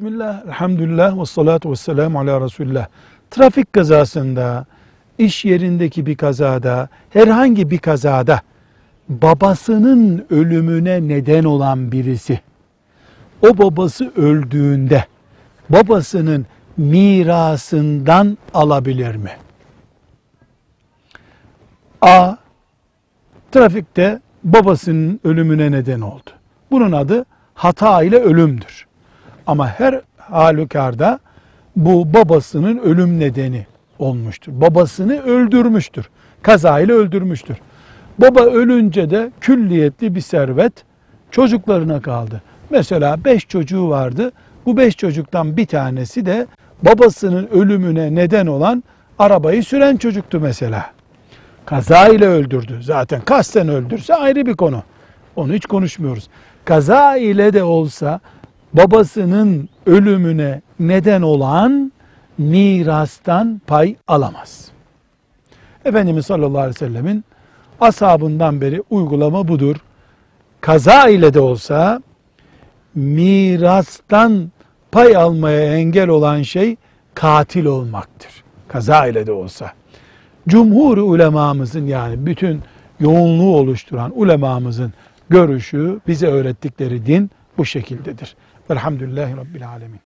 Bismillah, elhamdülillah ve salatu ve selamu ala Resulullah. Trafik kazasında, iş yerindeki bir kazada, herhangi bir kazada babasının ölümüne neden olan birisi, o babası öldüğünde babasının mirasından alabilir mi? A, trafikte babasının ölümüne neden oldu. Bunun adı hata ile ölümdür. Ama her halükarda bu babasının ölüm nedeni olmuştur. Babasını öldürmüştür. Kazayla öldürmüştür. Baba ölünce de külliyetli bir servet çocuklarına kaldı. Mesela 5 çocuğu vardı. Bu 5 çocuktan bir tanesi de babasının ölümüne neden olan arabayı süren çocuktu mesela. Kazayla öldürdü. Zaten kasten öldürse ayrı bir konu. Onu hiç konuşmuyoruz. Kaza ile de olsa babasının ölümüne neden olan mirastan pay alamaz. Efendimiz sallallahu aleyhi ve sellemin ashabından beri uygulama budur. Kaza ile de olsa mirastan pay almaya engel olan şey katil olmaktır. Kaza ile de olsa. Cumhur ulemamızın, yani bütün yoğunluğu oluşturan ulemamızın görüşü, bize öğrettikleri din bu şekildedir. Elhamdülillahi Rabbil Alemin.